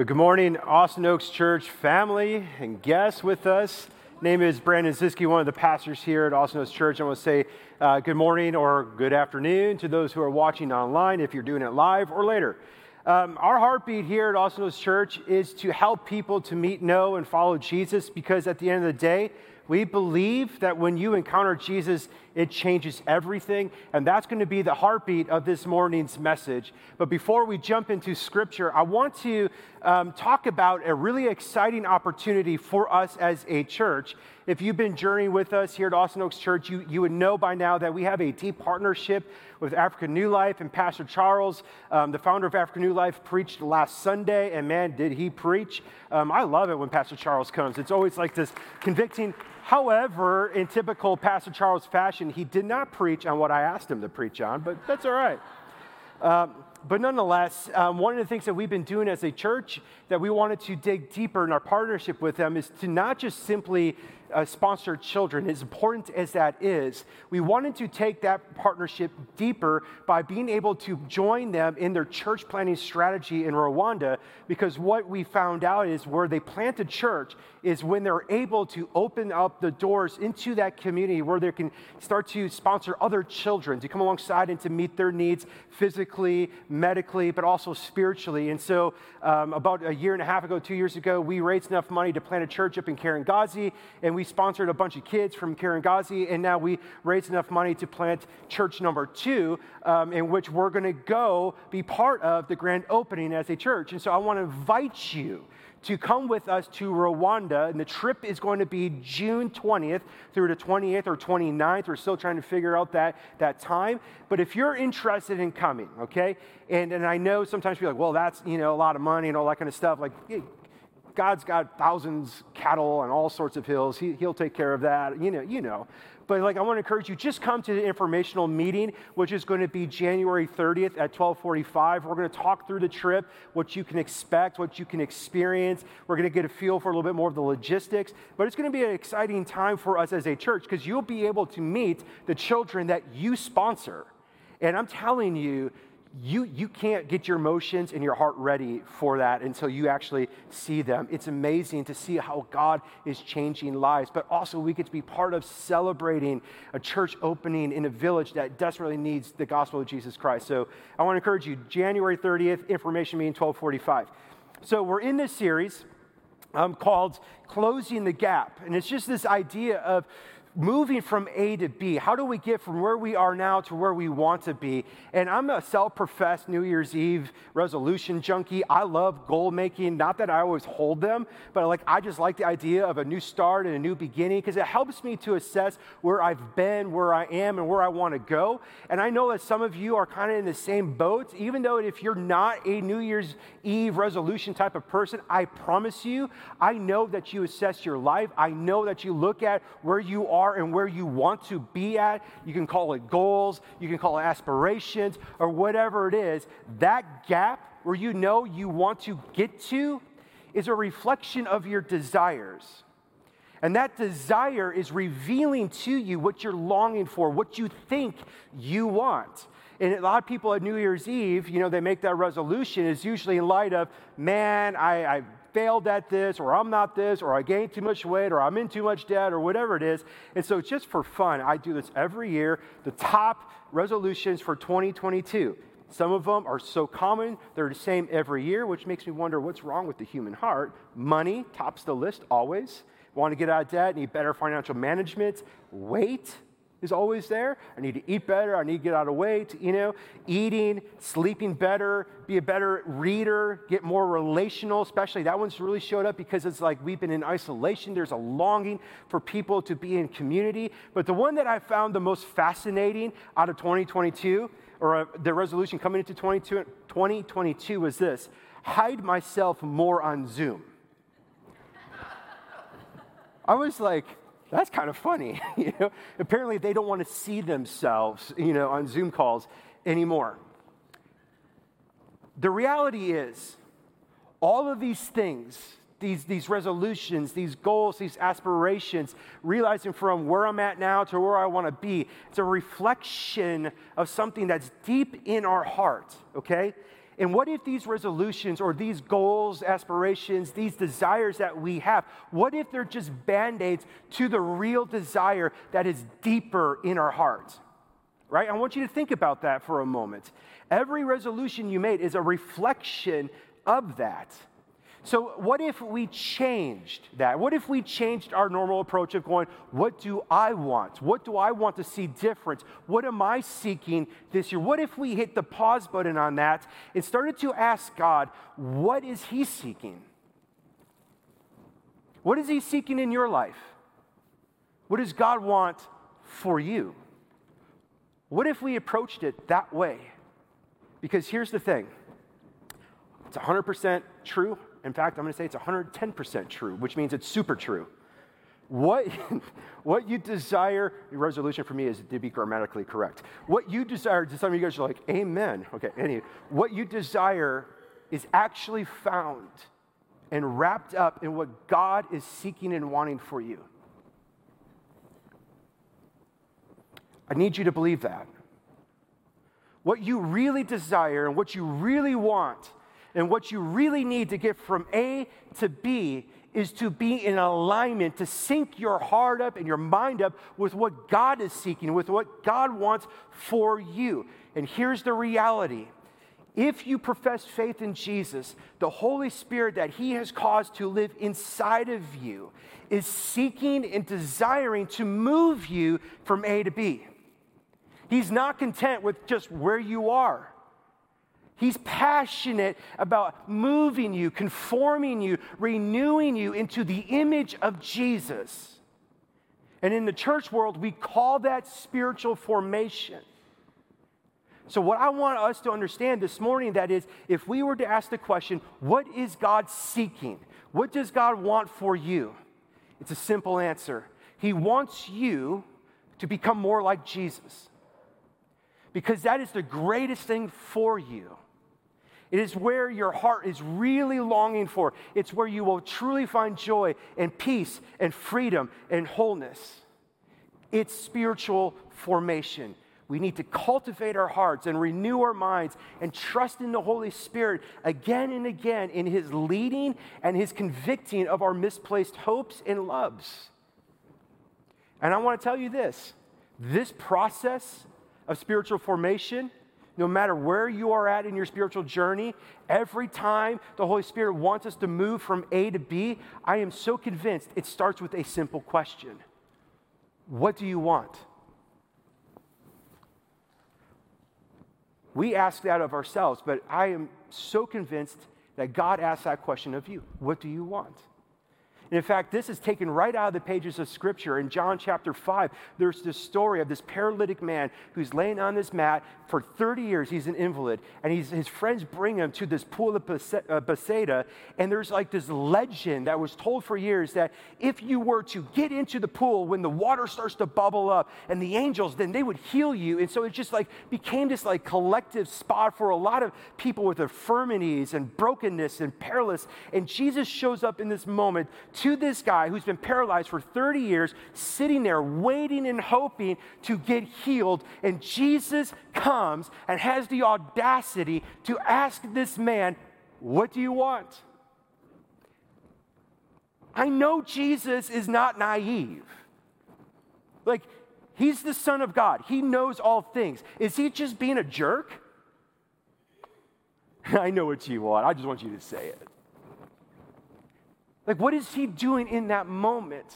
But good morning, Austin Oaks Church family and guests with us. Name is Brandon Ziske, one of the pastors here at Austin Oaks Church. I want to say good morning or good afternoon to those who are watching online, if you're doing it live or later. Our heartbeat here at Austin Oaks Church is to help people to meet, know, and follow Jesus, because at the end of the day, we believe that when you encounter Jesus, it changes everything, and that's going to be the heartbeat of this morning's message. But before we jump into Scripture, I want to talk about a really exciting opportunity for us as a church. If you've been journeying with us here at Austin Oaks Church, you would know by now that we have a deep partnership with African New Life, and Pastor Charles, the founder of African New Life, preached last Sunday, and man, did he preach. I love it when Pastor Charles comes. It's always like this convicting. However, in typical Pastor Charles fashion, he did not preach on what I asked him to preach on, but that's all right. But nonetheless, one of the things that we've been doing as a church that we wanted to dig deeper in our partnership with them is to not just simply sponsor children, as important as that is. We wanted to take that partnership deeper by being able to join them in their church planting strategy in Rwanda, because what we found out is where they plant a church is when they're able to open up the doors into that community where they can start to sponsor other children to come alongside and to meet their needs physically, medically, but also spiritually. And so about a year and a half ago, 2 years ago, we raised enough money to plant a church up in Karangazi, and we sponsored a bunch of kids from Karangazi, and now we raised enough money to plant church number 2, in which we're going to go be part of the grand opening as a church. And so I want to invite you to come with us to Rwanda, and the trip is going to be June 20th through the 28th or 29th. We're still trying to figure out that time, but if you're interested in coming, okay, and I know sometimes people are like, well, that's, you know, a lot of money and all that kind of stuff. Like, God's got thousands of cattle on all sorts of hills. He'll take care of that, you know. But like, I want to encourage you, just come to the informational meeting, which is going to be January 30th at 12:45. We're going to talk through the trip, what you can expect, what you can experience. We're going to get a feel for a little bit more of the logistics. But it's going to be an exciting time for us as a church, because you'll be able to meet the children that you sponsor. And I'm telling you, You can't get your emotions and your heart ready for that until you actually see them. It's amazing to see how God is changing lives, but also we get to be part of celebrating a church opening in a village that desperately needs the gospel of Jesus Christ. So I want to encourage you, January 30th, information meeting 12:45. So we're in this series called Closing the Gap, and it's just this idea of moving from A to B. How do we get from where we are now to where we want to be? And I'm a self-professed New Year's Eve resolution junkie. I love goal making. Not that I always hold them, but like, I just like the idea of a new start and a new beginning, because it helps me to assess where I've been, where I am, and where I want to go. And I know that some of you are kind of in the same boat, even though if you're not a New Year's Eve resolution type of person, I promise you, I know that you assess your life. I know that you look at where you are and where you want to be at. You can call it goals, you can call it aspirations, or whatever it is. That gap where you know you want to get to is a reflection of your desires. And that desire is revealing to you what you're longing for, what you think you want. And a lot of people at New Year's Eve, you know, they make that resolution. It's usually in light of, man, I failed at this, or I'm not this, or I gained too much weight, or I'm in too much debt, or whatever it is. And so just for fun, I do this every year, the top resolutions for 2022. Some of them are so common, they're the same every year, which makes me wonder what's wrong with the human heart. Money tops the list always. Want to get out of debt, need better financial management. Weight is always there. I need to eat better, I need to get out of weight, you know, eating, sleeping better, be a better reader, get more relational, especially that one's really showed up because it's like we've been in isolation. There's a longing for people to be in community. But the one that I found the most fascinating out of 2022, or the resolution coming into 2022, was this: hide myself more on Zoom. I was like, that's kind of funny, you know. Apparently, they don't want to see themselves, you know, on Zoom calls anymore. The reality is, all of these things, these resolutions, these goals, these aspirations, realizing from where I'm at now to where I want to be, it's a reflection of something that's deep in our heart, okay? And what if these resolutions or these goals, aspirations, these desires that we have, what if they're just band-aids to the real desire that is deeper in our hearts? Right? I want you to think about that for a moment. Every resolution you made is a reflection of that. So what if we changed that? What if we changed our normal approach of going, what do I want? What do I want to see different? What am I seeking this year? What if we hit the pause button on that and started to ask God, what is he seeking? What is he seeking in your life? What does God want for you? What if we approached it that way? Because here's the thing. It's 100% true. In fact, I'm going to say it's 110% true, which means it's super true. What you desire, your resolution for me is to be grammatically correct. What you desire, some of you guys are like, amen. Okay, anyway, what you desire is actually found and wrapped up in what God is seeking and wanting for you. I need you to believe that. What you really desire and what you really want and what you really need to get from A to B is to be in alignment, to sync your heart up and your mind up with what God is seeking, with what God wants for you. And here's the reality. If you profess faith in Jesus, the Holy Spirit that he has caused to live inside of you is seeking and desiring to move you from A to B. He's not content with just where you are. He's passionate about moving you, conforming you, renewing you into the image of Jesus. And in the church world, we call that spiritual formation. So what I want us to understand this morning, that is, if we were to ask the question, what is God seeking? What does God want for you? It's a simple answer. He wants you to become more like Jesus. Because that is the greatest thing for you. It is where your heart is really longing for. It's where you will truly find joy and peace and freedom and wholeness. It's spiritual formation. We need to cultivate our hearts and renew our minds and trust in the Holy Spirit again and again in his leading and his convicting of our misplaced hopes and loves. And I want to tell you this. This process of spiritual formation, no matter where you are at in your spiritual journey, every time the Holy Spirit wants us to move from A to B, I am so convinced it starts with a simple question. What do you want? We ask that of ourselves, but I am so convinced that God asks that question of you. What do you want? And in fact, this is taken right out of the pages of Scripture. In John chapter 5, there's this story of this paralytic man who's laying on this mat for 30 years. He's an invalid, and his friends bring him to this pool of Bethesda, and there's like this legend that was told for years that if you were to get into the pool when the water starts to bubble up and the angels, then they would heal you. And so it just like became this like collective spot for a lot of people with infirmities and brokenness and paralysis. And Jesus shows up in this moment to this guy who's been paralyzed for 30 years, sitting there waiting and hoping to get healed. And Jesus comes and has the audacity to ask this man, what do you want? I know Jesus is not naive. Like, he's the Son of God. He knows all things. Is he just being a jerk? I know what you want. I just want you to say it. Like, what is he doing in that moment?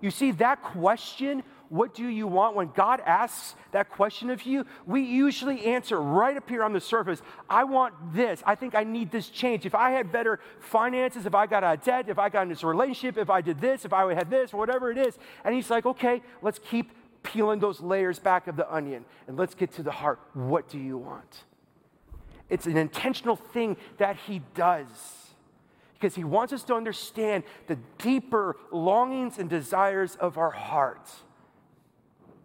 You see, that question, what do you want? When God asks that question of you, we usually answer right up here on the surface, I want this. I think I need this change. If I had better finances, if I got out of debt, if I got in this relationship, if I did this, if I had this, whatever it is. And he's like, okay, let's keep peeling those layers back of the onion and let's get to the heart. What do you want? It's an intentional thing that he does. Because he wants us to understand the deeper longings and desires of our hearts.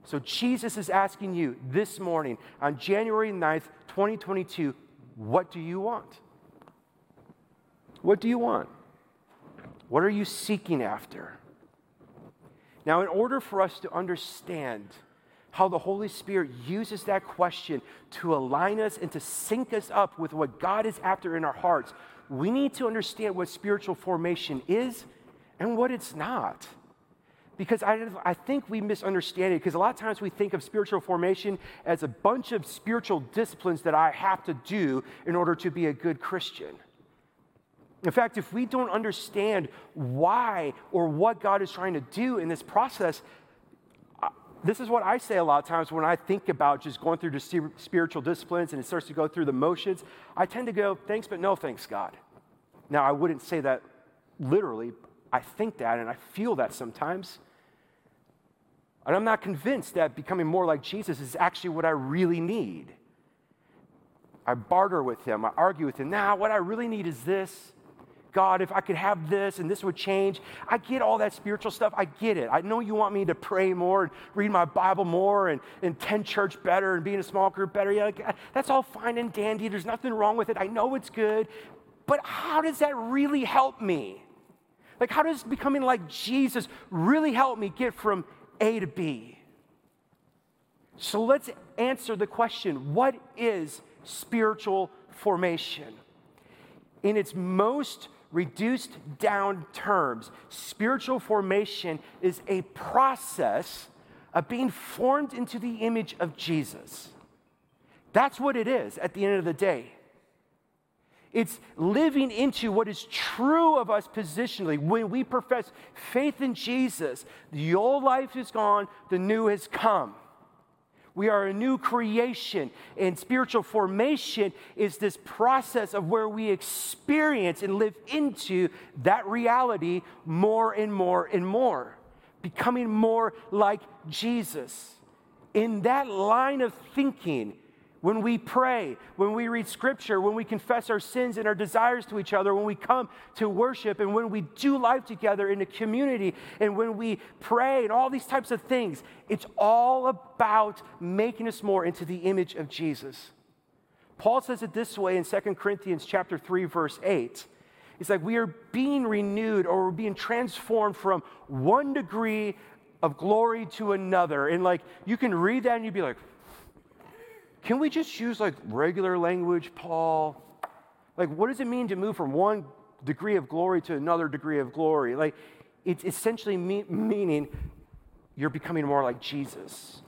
So Jesus is asking you this morning on January 9th, 2022, what do you want? What do you want? What are you seeking after? Now, in order for us to understand how the Holy Spirit uses that question to align us and to sync us up with what God is after in our hearts. We need to understand what spiritual formation is and what it's not. Because I think we misunderstand it, because a lot of times we think of spiritual formation as a bunch of spiritual disciplines that I have to do in order to be a good Christian. In fact, if we don't understand why or what God is trying to do in this process, this is what I say a lot of times when I think about just going through the spiritual disciplines and it starts to go through the motions. I tend to go, thanks, but no thanks, God. Now, I wouldn't say that literally. I think that and I feel that sometimes. And I'm not convinced that becoming more like Jesus is actually what I really need. I barter with him. I argue with him. Nah, what I really need is this. God, if I could have this and this would change. I get all that spiritual stuff. I get it. I know you want me to pray more and read my Bible more and attend church better and be in a small group better. Yeah, that's all fine and dandy. There's nothing wrong with it. I know it's good. But how does that really help me? Like, how does becoming like Jesus really help me get from A to B? So let's answer the question, what is spiritual formation? In its most reduced down terms, spiritual formation is a process of being formed into the image of Jesus. That's what it is at the end of the day. It's living into what is true of us positionally. When we profess faith in Jesus, the old life is gone, the new has come. We are a new creation, and spiritual formation is this process of where we experience and live into that reality more and more and more, becoming more like Jesus. In that line of thinking, when we pray, when we read scripture, when we confess our sins and our desires to each other, when we come to worship, and when we do life together in a community, and when we pray and all these types of things, it's all about making us more into the image of Jesus. Paul says it this way in 2 Corinthians chapter 3, verse 8. It's like we are being renewed, or we're being transformed from one degree of glory to another. And like you can read that and you'd be like, can we just use like regular language, Paul? Like, what does it mean to move from one degree of glory to another degree of glory? Like, it's essentially meaning you're becoming more like Jesus,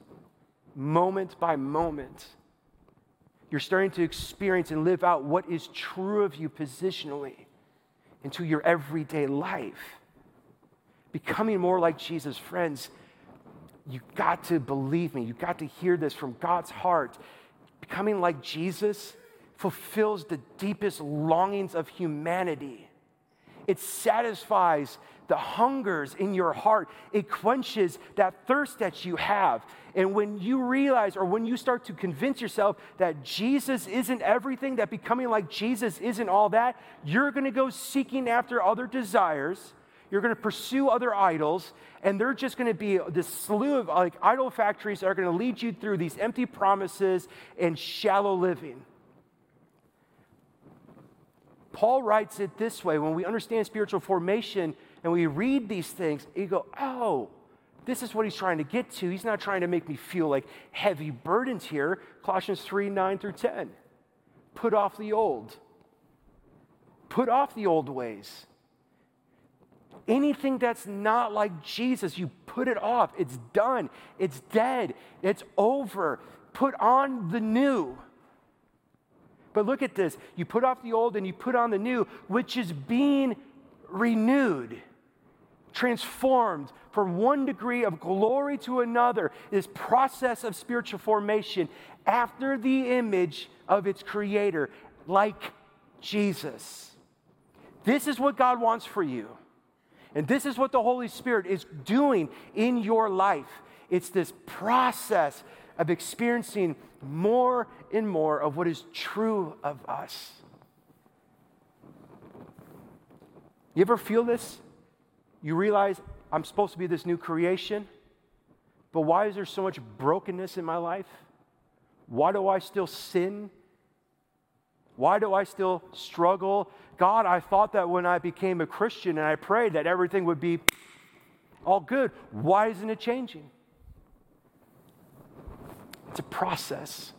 moment by moment. You're starting to experience and live out what is true of you positionally into your everyday life. Becoming more like Jesus, friends, you got to believe me. You got to hear this from God's heart. Becoming like Jesus fulfills the deepest longings of humanity. It satisfies the hungers in your heart. It quenches that thirst that you have. And when you realize, or when you start to convince yourself that Jesus isn't everything, that becoming like Jesus isn't all that, you're going to go seeking after other desires. You're going to pursue other idols, and they're just going to be this slew of like idol factories that are going to lead you through these empty promises and shallow living. Paul writes it this way. When we understand spiritual formation and we read these things, you go, oh, this is what he's trying to get to. He's not trying to make me feel like heavy burdens here. Colossians 3, 9 through 10. Put off the old. Put off the old ways. Anything that's not like Jesus, you put it off. It's done. It's dead. It's over. Put on the new. But look at this. You put off the old and you put on the new, which is being renewed, transformed from one degree of glory to another. This process of spiritual formation after the image of its creator, like Jesus. This is what God wants for you. And this is what the Holy Spirit is doing in your life. It's this process of experiencing more and more of what is true of us. You ever feel this? You realize I'm supposed to be this new creation, but why is there so much brokenness in my life? Why do I still sin? Why do I still struggle? God, I thought that when I became a Christian and I prayed that everything would be all good. Why isn't it changing? It's a process.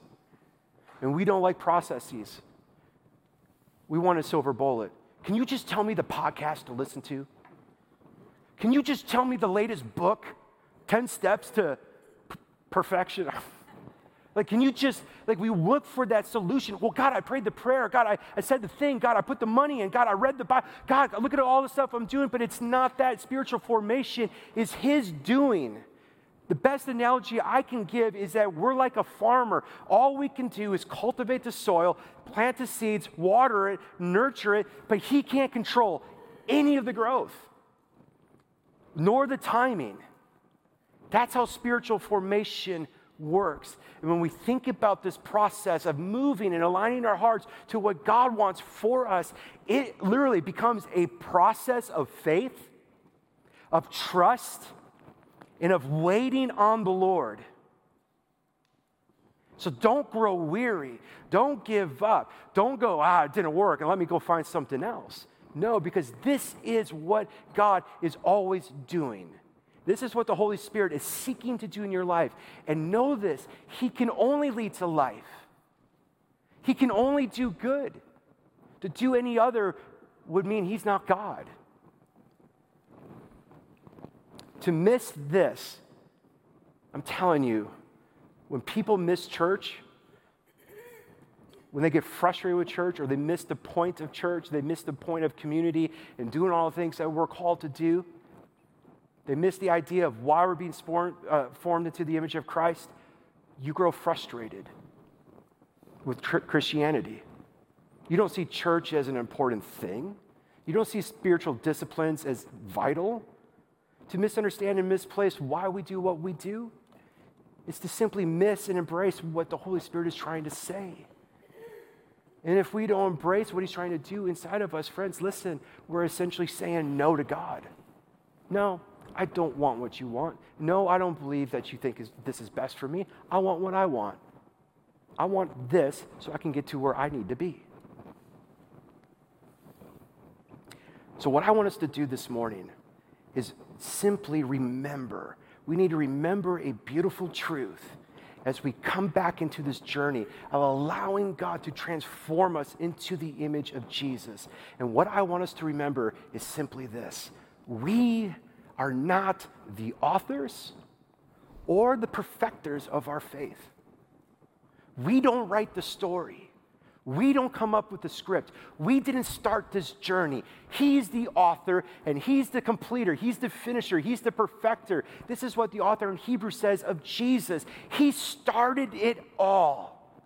And we don't like processes. We want a silver bullet. Can you just tell me the podcast to listen to? Can you just tell me the latest book, 10 Steps to Perfection? Like, can you just, like, we look for that solution. Well, God, I prayed the prayer. God, I said the thing. God, I put the money in. God, I read the Bible. God, look at all the stuff I'm doing, but it's not that. Spiritual formation is His doing. The best analogy I can give is that we're like a farmer. All we can do is cultivate the soil, plant the seeds, water it, nurture it, but He can't control any of the growth, nor the timing. That's how spiritual formation works. And when we think about this process of moving and aligning our hearts to what God wants for us, it literally becomes a process of faith, of trust, and of waiting on the Lord. So don't grow weary. Don't give up. Don't go, it didn't work, and let me go find something else. No, because this is what God is always doing. This is what the Holy Spirit is seeking to do in your life. And know this, He can only lead to life. He can only do good. To do any other would mean He's not God. To miss this, I'm telling you, when people miss church, when they get frustrated with church or they miss the point of church, they miss the point of community and doing all the things that we're called to do, they miss the idea of why we're being formed into the image of Christ, you grow frustrated with Christianity. You don't see church as an important thing. You don't see spiritual disciplines as vital. To misunderstand and misplace why we do what we do is to simply miss and embrace what the Holy Spirit is trying to say. And if we don't embrace what He's trying to do inside of us, friends, listen, we're essentially saying no to God. No, I don't want what you want. No, I don't believe that you think this is best for me. I want what I want. I want this so I can get to where I need to be. So what I want us to do this morning is simply remember. We need to remember a beautiful truth as we come back into this journey of allowing God to transform us into the image of Jesus. And what I want us to remember is simply this. We are not the authors or the perfecters of our faith. We don't write the story. We don't come up with the script. We didn't start this journey. He's the author and He's the completer. He's the finisher. He's the perfecter. This is what the author in Hebrews says of Jesus. He started it all.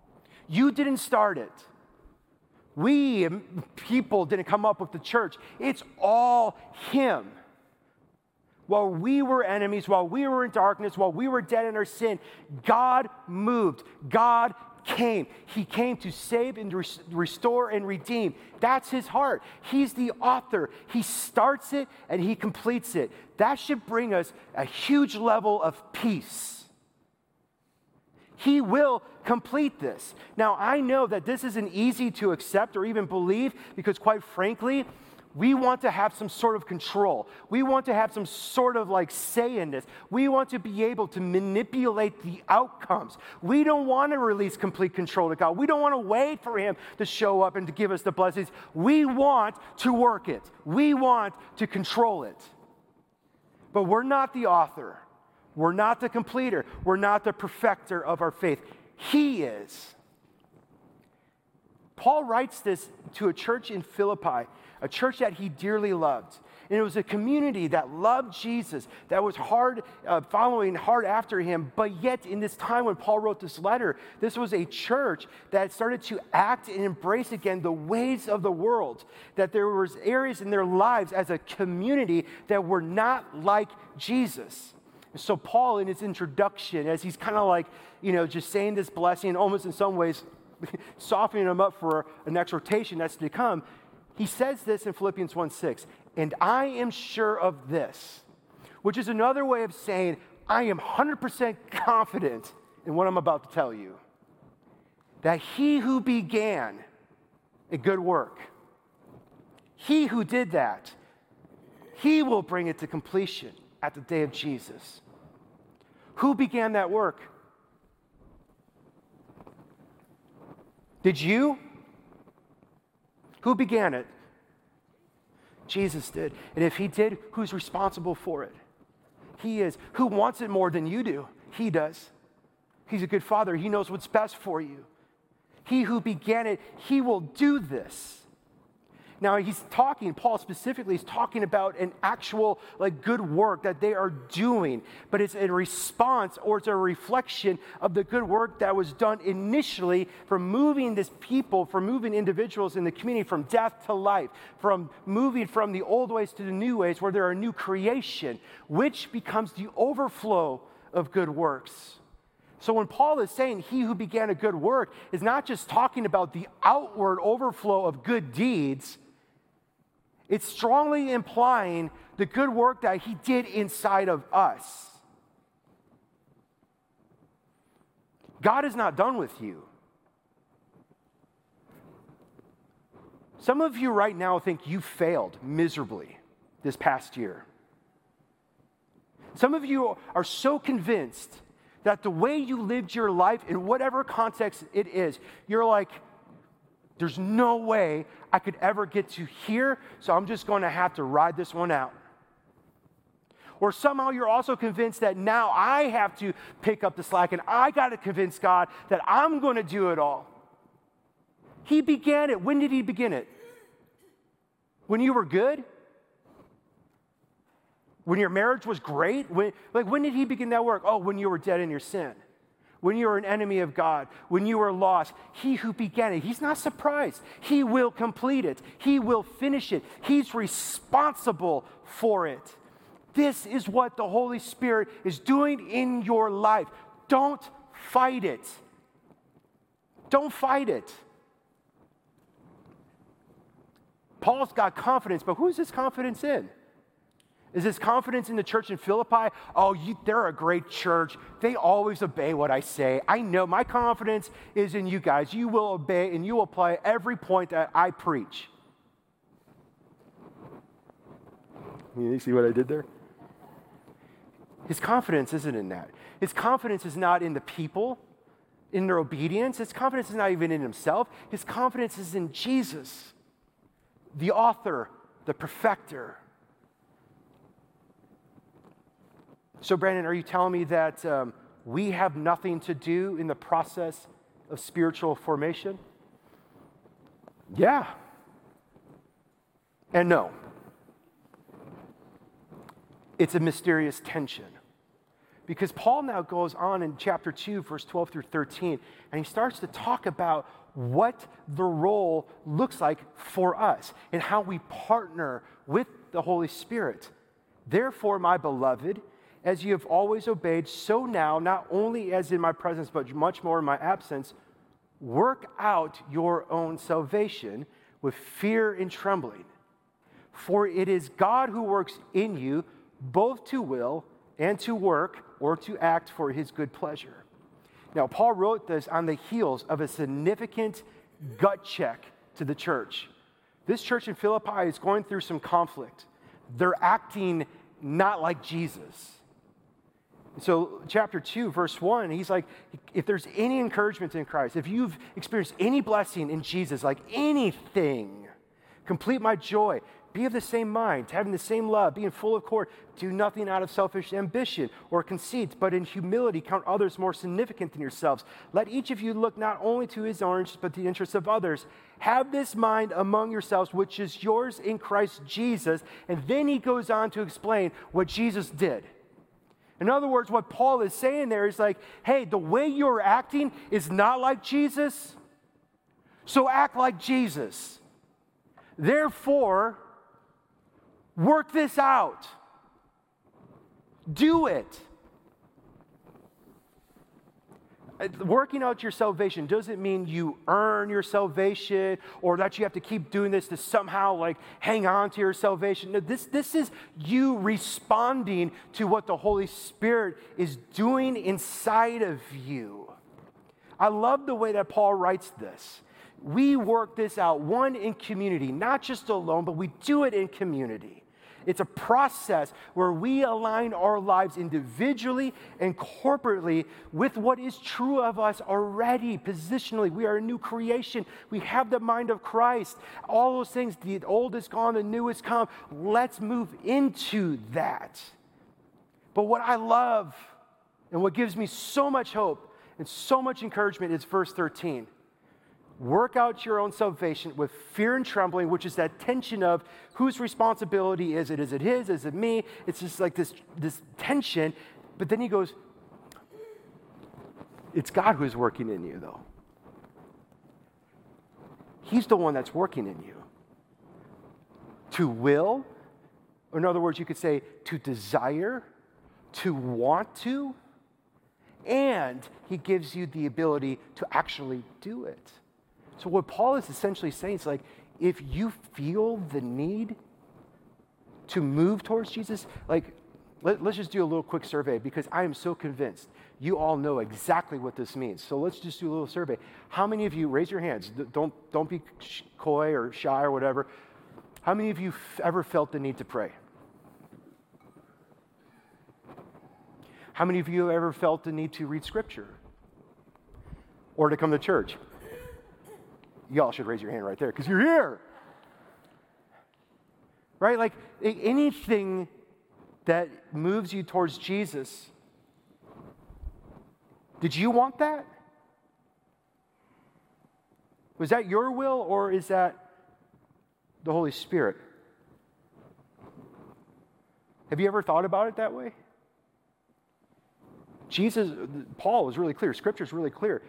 You didn't start it. We people didn't come up with the church. It's all Him. While we were enemies, while we were in darkness, while we were dead in our sin, God moved. God came. He came to save and restore and redeem. That's His heart. He's the author. He starts it and He completes it. That should bring us a huge level of peace. He will complete this. Now, I know that this isn't easy to accept or even believe because, quite frankly, we want to have some sort of control. We want to have some sort of say in this. We want to be able to manipulate the outcomes. We don't want to release complete control to God. We don't want to wait for Him to show up and to give us the blessings. We want to work it. We want to control it. But we're not the author. We're not the completer. We're not the perfecter of our faith. He is. Paul writes this to a church in Philippi, a church that he dearly loved. And it was a community that loved Jesus, that was hard after Him. But yet in this time when Paul wrote this letter, this was a church that started to act and embrace again the ways of the world, that there were areas in their lives as a community that were not like Jesus. And so Paul, in his introduction, as he's kind of just saying this blessing, almost in some ways softening him up for an exhortation that's to come, he says this in Philippians 1:6, and I am sure of this, which is another way of saying I am 100% confident in what I'm about to tell you, that He who began a good work, He who did that, He will bring it to completion at the day of Jesus. Who began that work? Did you? Who began it? Jesus did. And if he did, who's responsible for it? He is. Who wants it more than you do? He does. He's a good father. He knows what's best for you. He who began it, he will do this. Now he's talking, Paul specifically is talking about an actual good work that they are doing, but it's a response or it's a reflection of the good work that was done initially for moving this people, for moving individuals in the community from death to life, from moving from the old ways to the new ways where there are new creation, which becomes the overflow of good works. So when Paul is saying he who began a good work is not just talking about the outward overflow of good deeds, it's strongly implying the good work that he did inside of us. God is not done with you. Some of you right now think you failed miserably this past year. Some of you are so convinced that the way you lived your life, in whatever context it is, you're like, there's no way I could ever get to here, so I'm just going to have to ride this one out. Or somehow you're also convinced that now I have to pick up the slack and I got to convince God that I'm going to do it all. He began it. When did he begin it? When you were good? When your marriage was great? When did he begin that work? Oh, when you were dead in your sin. When you were an enemy of God. When you were lost. He who began it, he's not surprised. He will complete it. He will finish it. He's responsible for it. This is what the Holy Spirit is doing in your life. Don't fight it. Don't fight it. Paul's got confidence, but who's his confidence in? Is this confidence in the church in Philippi? Oh, they're a great church. They always obey what I say. I know my confidence is in you guys. You will obey and you will apply every point that I preach. You see what I did there? His confidence isn't in that. His confidence is not in the people, in their obedience. His confidence is not even in himself. His confidence is in Jesus, the author, the perfecter. So, Brandon, are you telling me that we have nothing to do in the process of spiritual formation? Yeah. And no. It's a mysterious tension. Because Paul now goes on in chapter 2, verse 12 through 13, and he starts to talk about what the role looks like for us and how we partner with the Holy Spirit. Therefore, my beloved, as you have always obeyed, so now, not only as in my presence, but much more in my absence, work out your own salvation with fear and trembling. For it is God who works in you, both to will and to work or to act for his good pleasure. Now, Paul wrote this on the heels of a significant gut check to the church. This church in Philippi is going through some conflict. They're acting not like Jesus. So chapter 2, verse 1, he's like, if there's any encouragement in Christ, if you've experienced any blessing in Jesus, like anything, complete my joy, be of the same mind, having the same love, being full of accord, do nothing out of selfish ambition or conceit, but in humility count others more significant than yourselves. Let each of you look not only to his own interests, but the interests of others. Have this mind among yourselves, which is yours in Christ Jesus. And then he goes on to explain what Jesus did. In other words, what Paul is saying there is like, hey, the way you're acting is not like Jesus, so act like Jesus. Therefore, work this out. Do it. Working out your salvation doesn't mean you earn your salvation or that you have to keep doing this to somehow hang on to your salvation. No, this is you responding to what the Holy Spirit is doing inside of you. I love the way that Paul writes this. We work this out, one in community, not just alone, but we do it in community. It's a process where we align our lives individually and corporately with what is true of us already positionally. We are a new creation. We have the mind of Christ. All those things, the old is gone, the new is come. Let's move into that. But what I love and what gives me so much hope and so much encouragement is verse 13. Work out your own salvation with fear and trembling, which is that tension of whose responsibility is it? Is it his? Is it me? It's just like this tension. But then he goes, it's God who's working in you, though. He's the one that's working in you. To will, or in other words, you could say to desire, to want to, and he gives you the ability to actually do it. So what Paul is essentially saying is like, if you feel the need to move towards Jesus, like, let's just do a little quick survey because I am so convinced you all know exactly what this means. So let's just do a little survey. How many of you, raise your hands, don't be coy or shy or whatever. How many of you ever felt the need to pray? How many of you ever felt the need to read scripture or to come to church? Y'all should raise your hand right there because you're here. Right? Like anything that moves you towards Jesus, did you want that? Was that your will or is that the Holy Spirit? Have you ever thought about it that way? Paul is really clear. Scripture is really clear.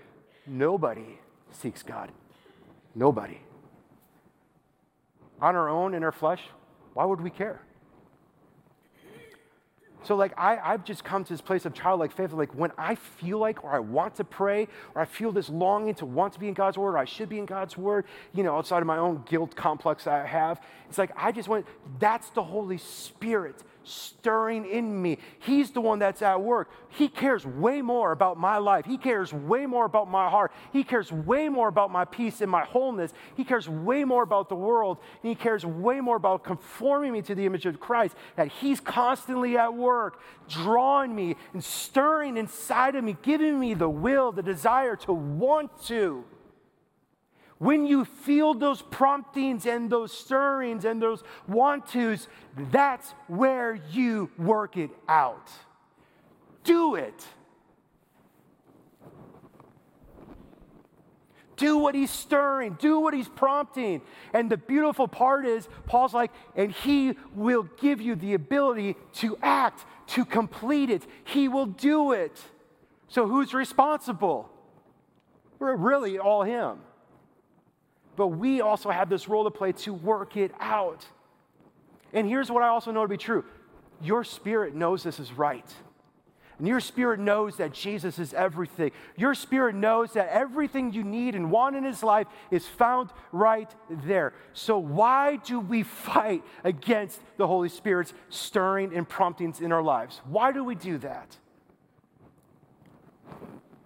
Nobody seeks God. Nobody. On our own, in our flesh, why would we care? So like I've just come to this place of childlike faith. Like when I feel like or I want to pray or I feel this longing to want to be in God's word or I should be in God's word, you know, outside of my own guilt complex I have, it's like I just want, that's the Holy Spirit stirring in me. He's the one that's at work. He cares way more about my life. He cares way more about my heart. He cares way more about my peace and my wholeness. He cares way more about the world. And he cares way more about conforming me to the image of Christ, that he's constantly at work, drawing me and stirring inside of me, giving me the will, the desire to want to. When you feel those promptings and those stirrings and those want-tos, that's where you work it out. Do it. Do what he's stirring. Do what he's prompting. And the beautiful part is, Paul's like, and he will give you the ability to act, to complete it. He will do it. So who's responsible? We're really all him. But we also have this role to play to work it out. And here's what I also know to be true. Your spirit knows this is right. And your spirit knows that Jesus is everything. Your spirit knows that everything you need and want in his life is found right there. So why do we fight against the Holy Spirit's stirring and promptings in our lives? Why do we do that?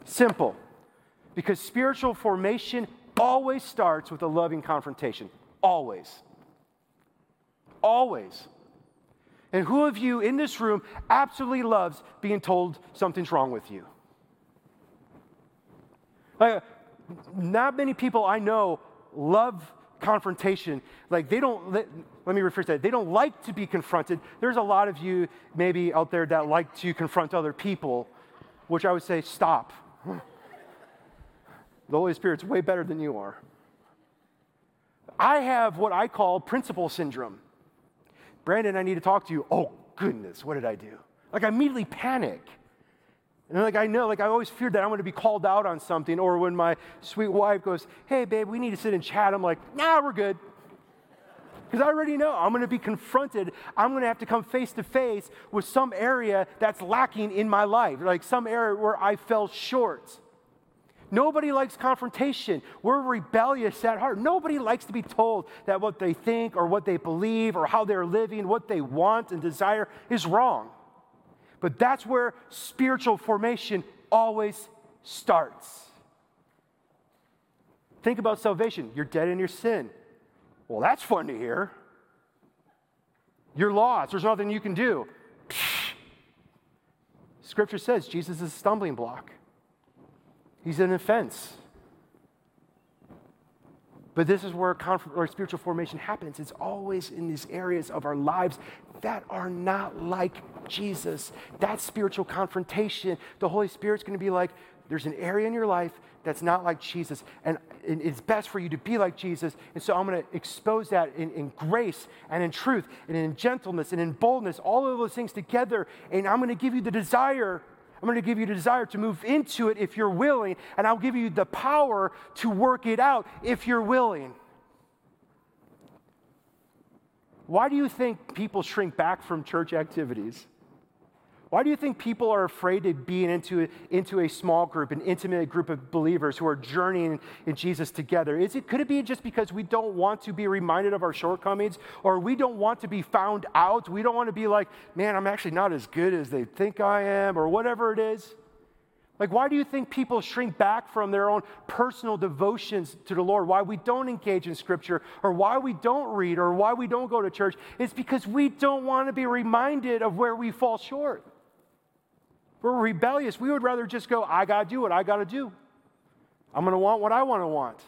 Simple. Because spiritual formation always starts with a loving confrontation. Always. Always. And who of you in this room absolutely loves being told something's wrong with you? Like, not many people I know love confrontation. Like they don't, let me rephrase that. They don't like to be confronted. There's a lot of you maybe out there that like to confront other people, which I would say stop. The Holy Spirit's way better than you are. I have what I call principle syndrome. Brandon, I need to talk to you. Oh, goodness, what did I do? Like, I immediately panic. And like, I know, like, I always feared that I'm going to be called out on something. Or when my sweet wife goes, hey, babe, we need to sit and chat. I'm like, nah, we're good. Because I already know I'm going to be confronted. I'm going to have to come face to face with some area that's lacking in my life. Like, some area where I fell short. Nobody likes confrontation. We're rebellious at heart. Nobody likes to be told that what they think or what they believe or how they're living, what they want and desire is wrong. But that's where spiritual formation always starts. Think about salvation. You're dead in your sin. Well, that's fun to hear. You're lost. There's nothing you can do. Scripture says Jesus is a stumbling block. He's an offense. But this is where spiritual formation happens. It's always in these areas of our lives that are not like Jesus. That's spiritual confrontation. The Holy Spirit's going to be like, there's an area in your life that's not like Jesus, and it's best for you to be like Jesus, and so I'm going to expose that in grace and in truth and in gentleness and in boldness, all of those things together, and I'm going to give you the desire to move into it if you're willing, and I'll give you the power to work it out if you're willing. Why do you think people shrink back from church activities? Why do you think people are afraid to be into a small group, an intimate group of believers who are journeying in Jesus together? Could it be just because we don't want to be reminded of our shortcomings, or we don't want to be found out? We don't want to be like, man, I'm actually not as good as they think I am, or whatever it is. Like, why do you think people shrink back from their own personal devotions to the Lord? Why we don't engage in Scripture, or why we don't read, or why we don't go to church? It's because we don't want to be reminded of where we fall short. We're rebellious. We would rather just go, I got to do what I got to do. I'm going to want what I want to want.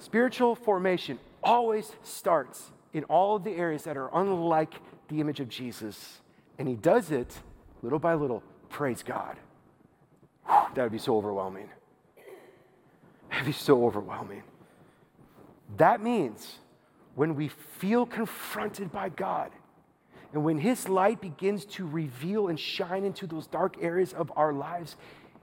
Spiritual formation always starts in all of the areas that are unlike the image of Jesus. And he does it little by little. Praise God. That would be so overwhelming. That would be so overwhelming. That means when we feel confronted by God, and when his light begins to reveal and shine into those dark areas of our lives,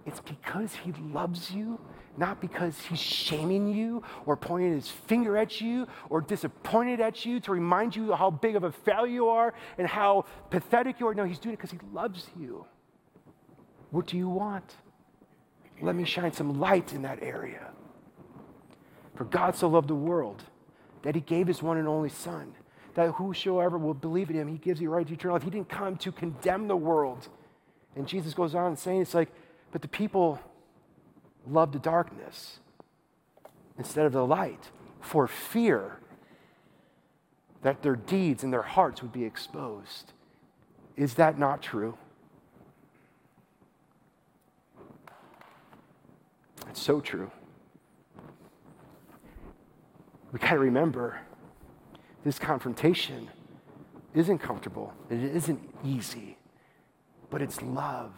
it's because he loves you, not because he's shaming you or pointing his finger at you or disappointed at you to remind you how big of a failure you are and how pathetic you are. No, he's doing it because he loves you. What do you want? Let me shine some light in that area. For God so loved the world that he gave his one and only Son, that whosoever will believe in him, he gives you right to eternal life. He didn't come to condemn the world. And Jesus goes on saying, it's like, but the people love the darkness instead of the light for fear that their deeds and their hearts would be exposed. Is that not true? It's so true. We got to remember, this confrontation isn't comfortable. It isn't easy, but it's love.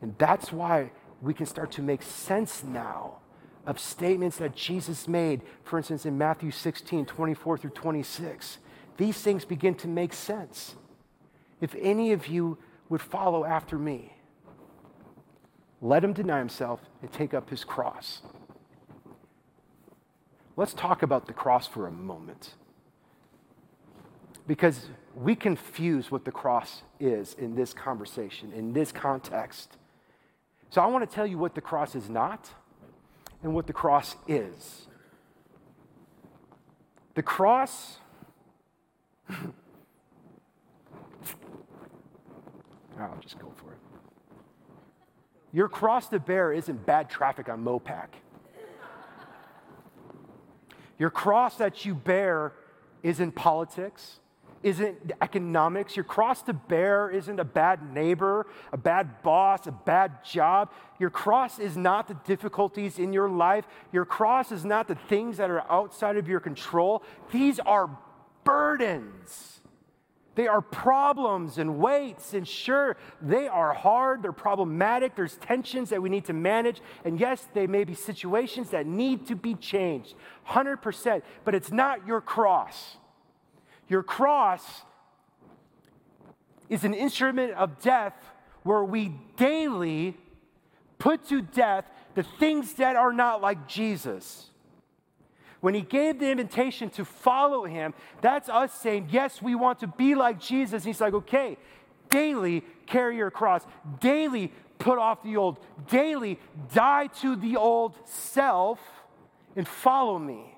And that's why we can start to make sense now of statements that Jesus made, for instance, in Matthew 16, 24 through 26. These things begin to make sense. If any of you would follow after me, let him deny himself and take up his cross. Let's talk about the cross for a moment. Because we confuse what the cross is in this conversation, in this context. So I want to tell you what the cross is not and what the cross is. The cross, I'll just go for it. Your cross to bear isn't bad traffic on Mopac. Your cross that you bear isn't politics. Isn't economics. Your cross to bear isn't a bad neighbor, a bad boss, a bad job. Your cross is not the difficulties in your life. Your cross is not the things that are outside of your control. These are burdens. They are problems and weights, and sure, they are hard, they're problematic, there's tensions that we need to manage, and yes, they may be situations that need to be changed, 100%, but it's not your cross. Your cross is an instrument of death where we daily put to death the things that are not like Jesus. When he gave the invitation to follow him, that's us saying, yes, we want to be like Jesus. And he's like, okay, daily carry your cross, daily put off the old, daily die to the old self and follow me.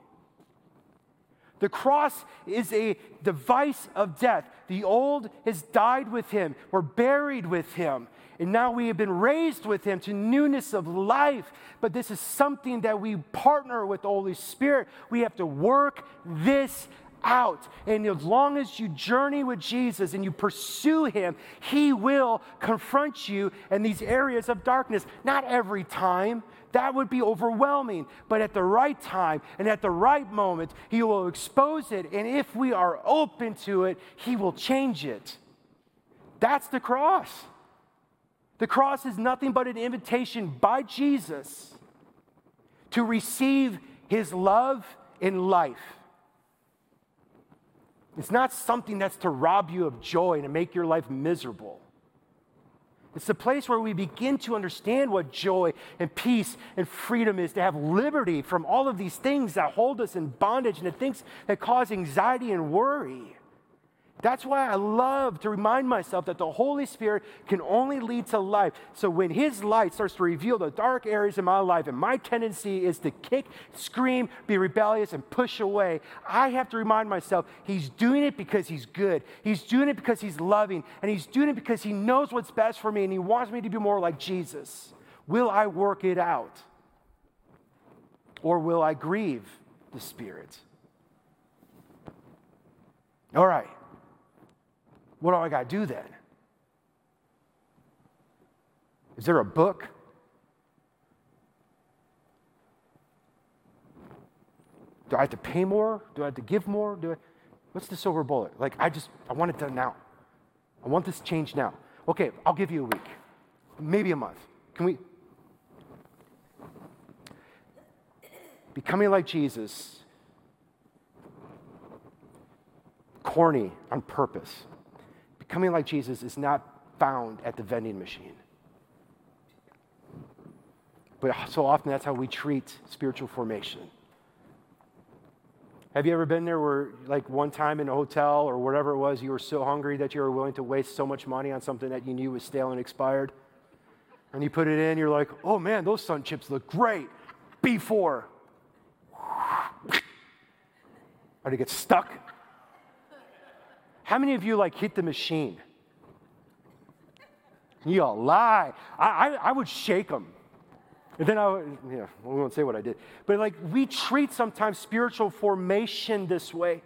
The cross is a device of death. The old has died with him. We're buried with him. And now we have been raised with him to newness of life. But this is something that we partner with the Holy Spirit. We have to work this out. And as long as you journey with Jesus and you pursue him, he will confront you in these areas of darkness. Not every time. That would be overwhelming. But at the right time and at the right moment, he will expose it. And if we are open to it, he will change it. That's the cross. The cross is nothing but an invitation by Jesus to receive his love in life. It's not something that's to rob you of joy and to make your life miserable. It's the place where we begin to understand what joy and peace and freedom is, to have liberty from all of these things that hold us in bondage and the things that cause anxiety and worry. That's why I love to remind myself that the Holy Spirit can only lead to life. So when his light starts to reveal the dark areas in my life, and my tendency is to kick, scream, be rebellious, and push away, I have to remind myself he's doing it because he's good. He's doing it because he's loving. And he's doing it because he knows what's best for me, and he wants me to be more like Jesus. Will I work it out? Or will I grieve the Spirit? All right. What do I got to do then? Is there a book? Do I have to pay more? Do I have to give more? What's the silver bullet? Like, I want it done now. I want this change now. Okay, I'll give you a week, maybe a month. Can we? Becoming like Jesus, corny on purpose. Becoming like Jesus is not found at the vending machine. But so often that's how we treat spiritual formation. Have you ever been there where, like, one time in a hotel or whatever it was, you were so hungry that you were willing to waste so much money on something that you knew was stale and expired? And you put it in, you're like, oh man, those sun chips look great. B4. Or they get stuck. How many of you, like, hit the machine? You all lie. I would shake them. And then we won't say what I did. But, like, we treat sometimes spiritual formation this way.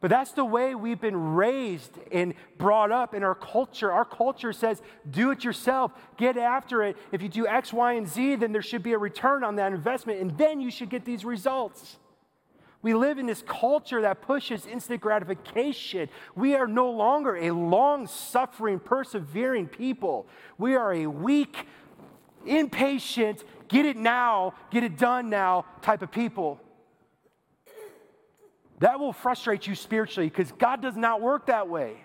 But that's the way we've been raised and brought up in our culture. Our culture says, do it yourself. Get after it. If you do X, Y, and Z, then there should be a return on that investment. And then you should get these results. We live in this culture that pushes instant gratification. We are no longer a long-suffering, persevering people. We are a weak, impatient, get it now, get it done now type of people. That will frustrate you spiritually because God does not work that way.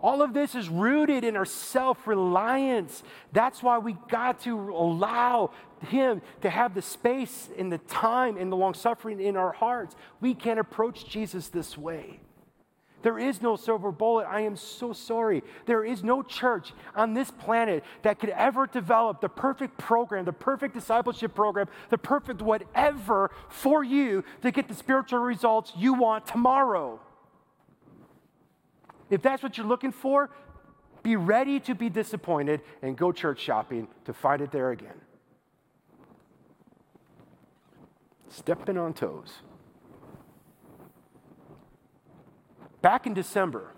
All of this is rooted in our self-reliance. That's why we got to allow him to have the space and the time and the long-suffering in our hearts. We can't approach Jesus this way. There is no silver bullet. I am so sorry. There is no church on this planet that could ever develop the perfect program, the perfect discipleship program, the perfect whatever for you to get the spiritual results you want tomorrow. If that's what you're looking for, be ready to be disappointed and go church shopping to find it there again. Stepping on toes. Back in December,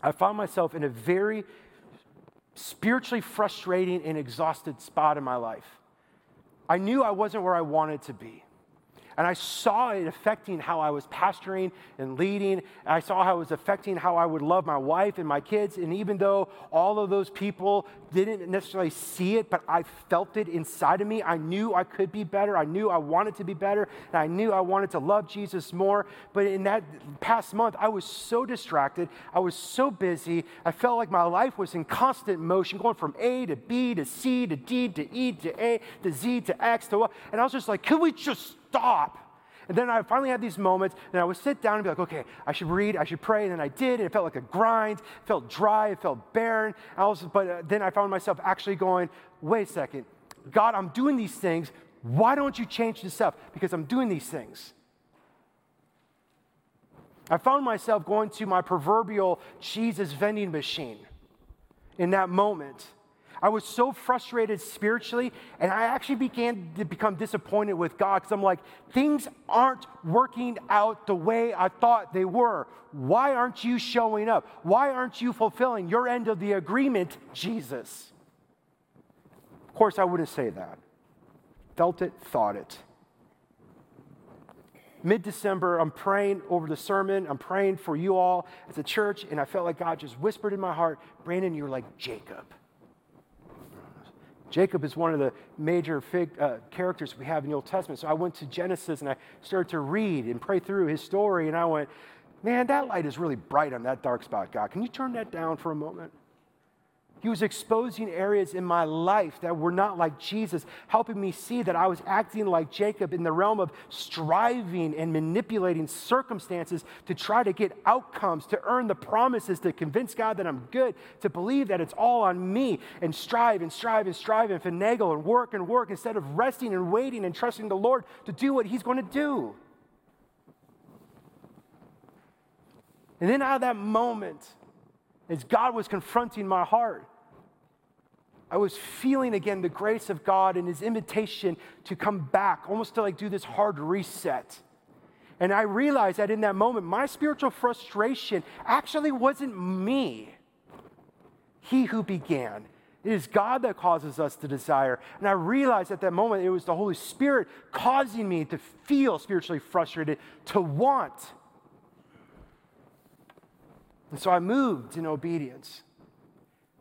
I found myself in a very spiritually frustrating and exhausted spot in my life. I knew I wasn't where I wanted to be. And I saw it affecting how I was pastoring and leading. And I saw how it was affecting how I would love my wife and my kids. And even though all of those people didn't necessarily see it, but I felt it inside of me. I knew I could be better. I knew I wanted to be better. And I knew I wanted to love Jesus more. But in that past month, I was so distracted. I was so busy. I felt like my life was in constant motion, going from A to B to C to D to E to A to Z to X to Y. And I was just like, can we just stop? And then I finally had these moments, and I would sit down and be like, okay, I should read, I should pray, and then I did, and it felt like a grind, it felt dry, it felt barren. But then I found myself actually going, wait a second, God, I'm doing these things, why don't you change this up? Because I'm doing these things. I found myself going to my proverbial Jesus vending machine in that moment. I was so frustrated spiritually, and I actually began to become disappointed with God because I'm like, things aren't working out the way I thought they were. Why aren't you showing up? Why aren't you fulfilling your end of the agreement, Jesus? Of course, I wouldn't say that. Felt it, thought it. Mid-December, I'm praying over the sermon. I'm praying for you all as a church, and I felt like God just whispered in my heart, Brandon, you're like Jacob. Jacob is one of the major characters we have in the Old Testament. So I went to Genesis and I started to read and pray through his story. And I went, man, that light is really bright on that dark spot, God. Can you turn that down for a moment? He was exposing areas in my life that were not like Jesus, helping me see that I was acting like Jacob in the realm of striving and manipulating circumstances to try to get outcomes, to earn the promises, to convince God that I'm good, to believe that it's all on me, and strive and strive and strive and finagle and work instead of resting and waiting and trusting the Lord to do what He's going to do. And then out of that moment, as God was confronting my heart, I was feeling again the grace of God and His invitation to come back, almost to like do this hard reset. And I realized that in that moment, my spiritual frustration actually wasn't me. He who began. It is God that causes us to desire. And I realized at that moment it was the Holy Spirit causing me to feel spiritually frustrated, to want. And so I moved in obedience.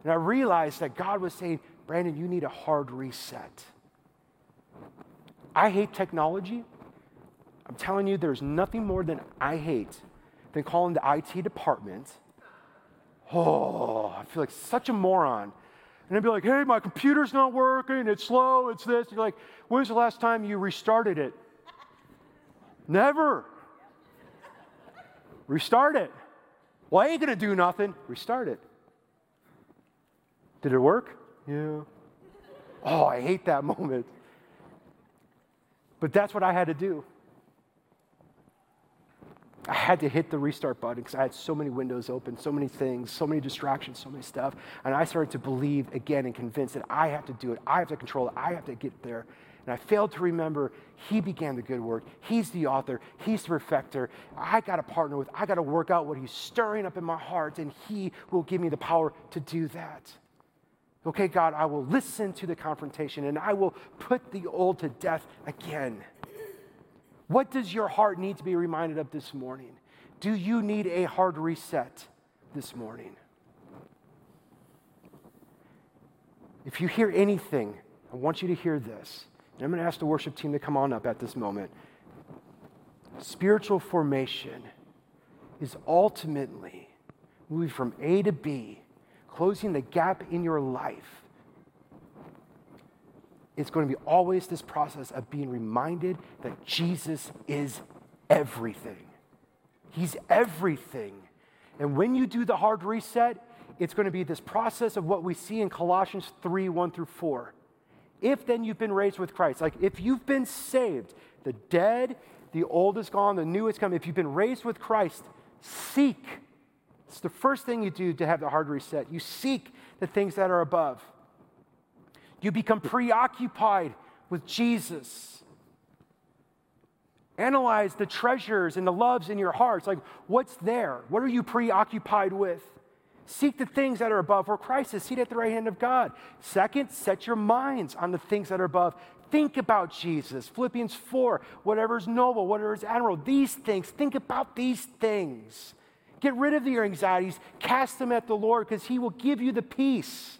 And I realized that God was saying, Brandon, you need a hard reset. I hate technology. I'm telling you, there's nothing more than I hate than calling the IT department. Oh, I feel like such a moron. And I'd be like, hey, my computer's not working. It's slow. It's this. And you're like, when's the last time you restarted it? Never. Restart it. Well, I ain't going to do nothing. Restart it. Did it work? Yeah. Oh, I hate that moment. But that's what I had to do. I had to hit the restart button because I had so many windows open, so many things, so many distractions, so many stuff. And I started to believe again and convinced that I have to do it. I have to control it. I have to get there. And I failed to remember He began the good work. He's the author. He's the perfecter. I got to partner with, I got to work out what He's stirring up in my heart, and He will give me the power to do that. Okay, God, I will listen to the confrontation, and I will put the old to death again. What does your heart need to be reminded of this morning? Do you need a hard reset this morning? If you hear anything, I want you to hear this. And I'm going to ask the worship team to come on up at this moment. Spiritual formation is ultimately moving from A to B, closing the gap in your life. It's going to be always this process of being reminded that Jesus is everything. He's everything. And when you do the hard reset, it's going to be this process of what we see in Colossians 3:1-4. If then you've been raised with Christ, like if you've been saved, the dead, the old is gone, the new is come. If you've been raised with Christ, seek. It's the first thing you do to have the hard reset. You seek the things that are above. You become preoccupied with Jesus. Analyze the treasures and the loves in your hearts. Like, what's there? What are you preoccupied with? Seek the things that are above where Christ is seated at the right hand of God. Second, set your minds on the things that are above. Think about Jesus. Philippians 4, whatever is noble, whatever is admirable, these things. Think about these things. Get rid of your anxieties. Cast them at the Lord because He will give you the peace.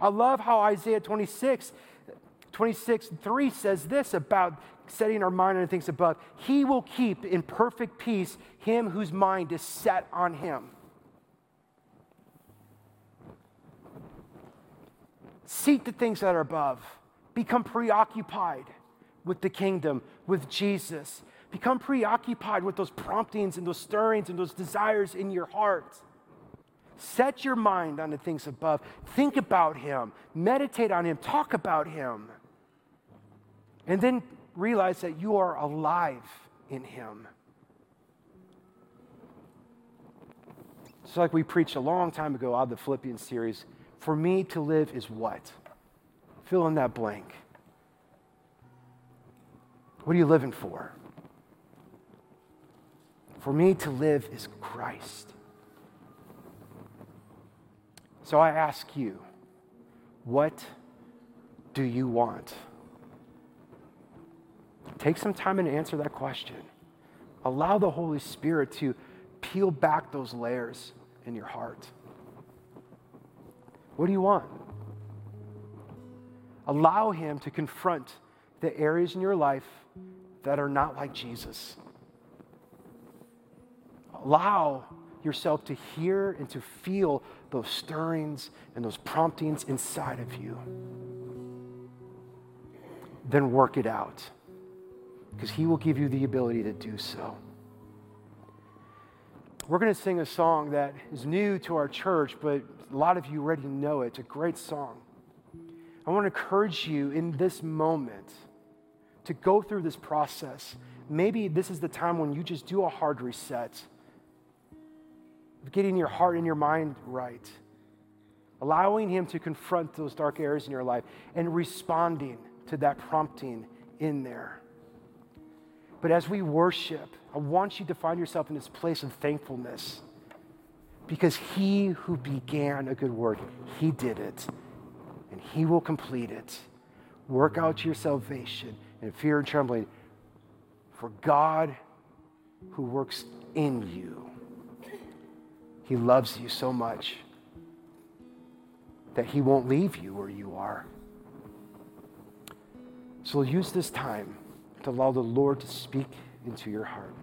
I love how Isaiah 26:3 says this about setting our mind on the things above. He will keep in perfect peace him whose mind is set on Him. Seek the things that are above. Become preoccupied with the kingdom, with Jesus. Become preoccupied with those promptings and those stirrings and those desires in your heart. Set your mind on the things above. Think about Him. Meditate on Him. Talk about Him. And then realize that you are alive in Him. It's like we preached a long time ago out of the Philippians series. For me to live is what? Fill in that blank. What are you living for? For me to live is Christ. So I ask you, what do you want? Take some time and answer that question. Allow the Holy Spirit to peel back those layers in your heart. What do you want? Allow him to confront the areas in your life that are not like Jesus. Allow yourself to hear and to feel those stirrings and those promptings inside of you. Then work it out, because he will give you the ability to do so. We're going to sing a song that is new to our church, but a lot of you already know it. It's a great song. I want to encourage you in this moment to go through this process. Maybe this is the time when you just do a hard reset, getting your heart and your mind right, allowing him to confront those dark areas in your life and responding to that prompting in there. But as we worship, I want you to find yourself in this place of thankfulness, because he who began a good work, he did it, and he will complete it. Work out your salvation in fear and trembling, for God who works in you, he loves you so much that he won't leave you where you are. So use this time to allow the Lord to speak into your heart.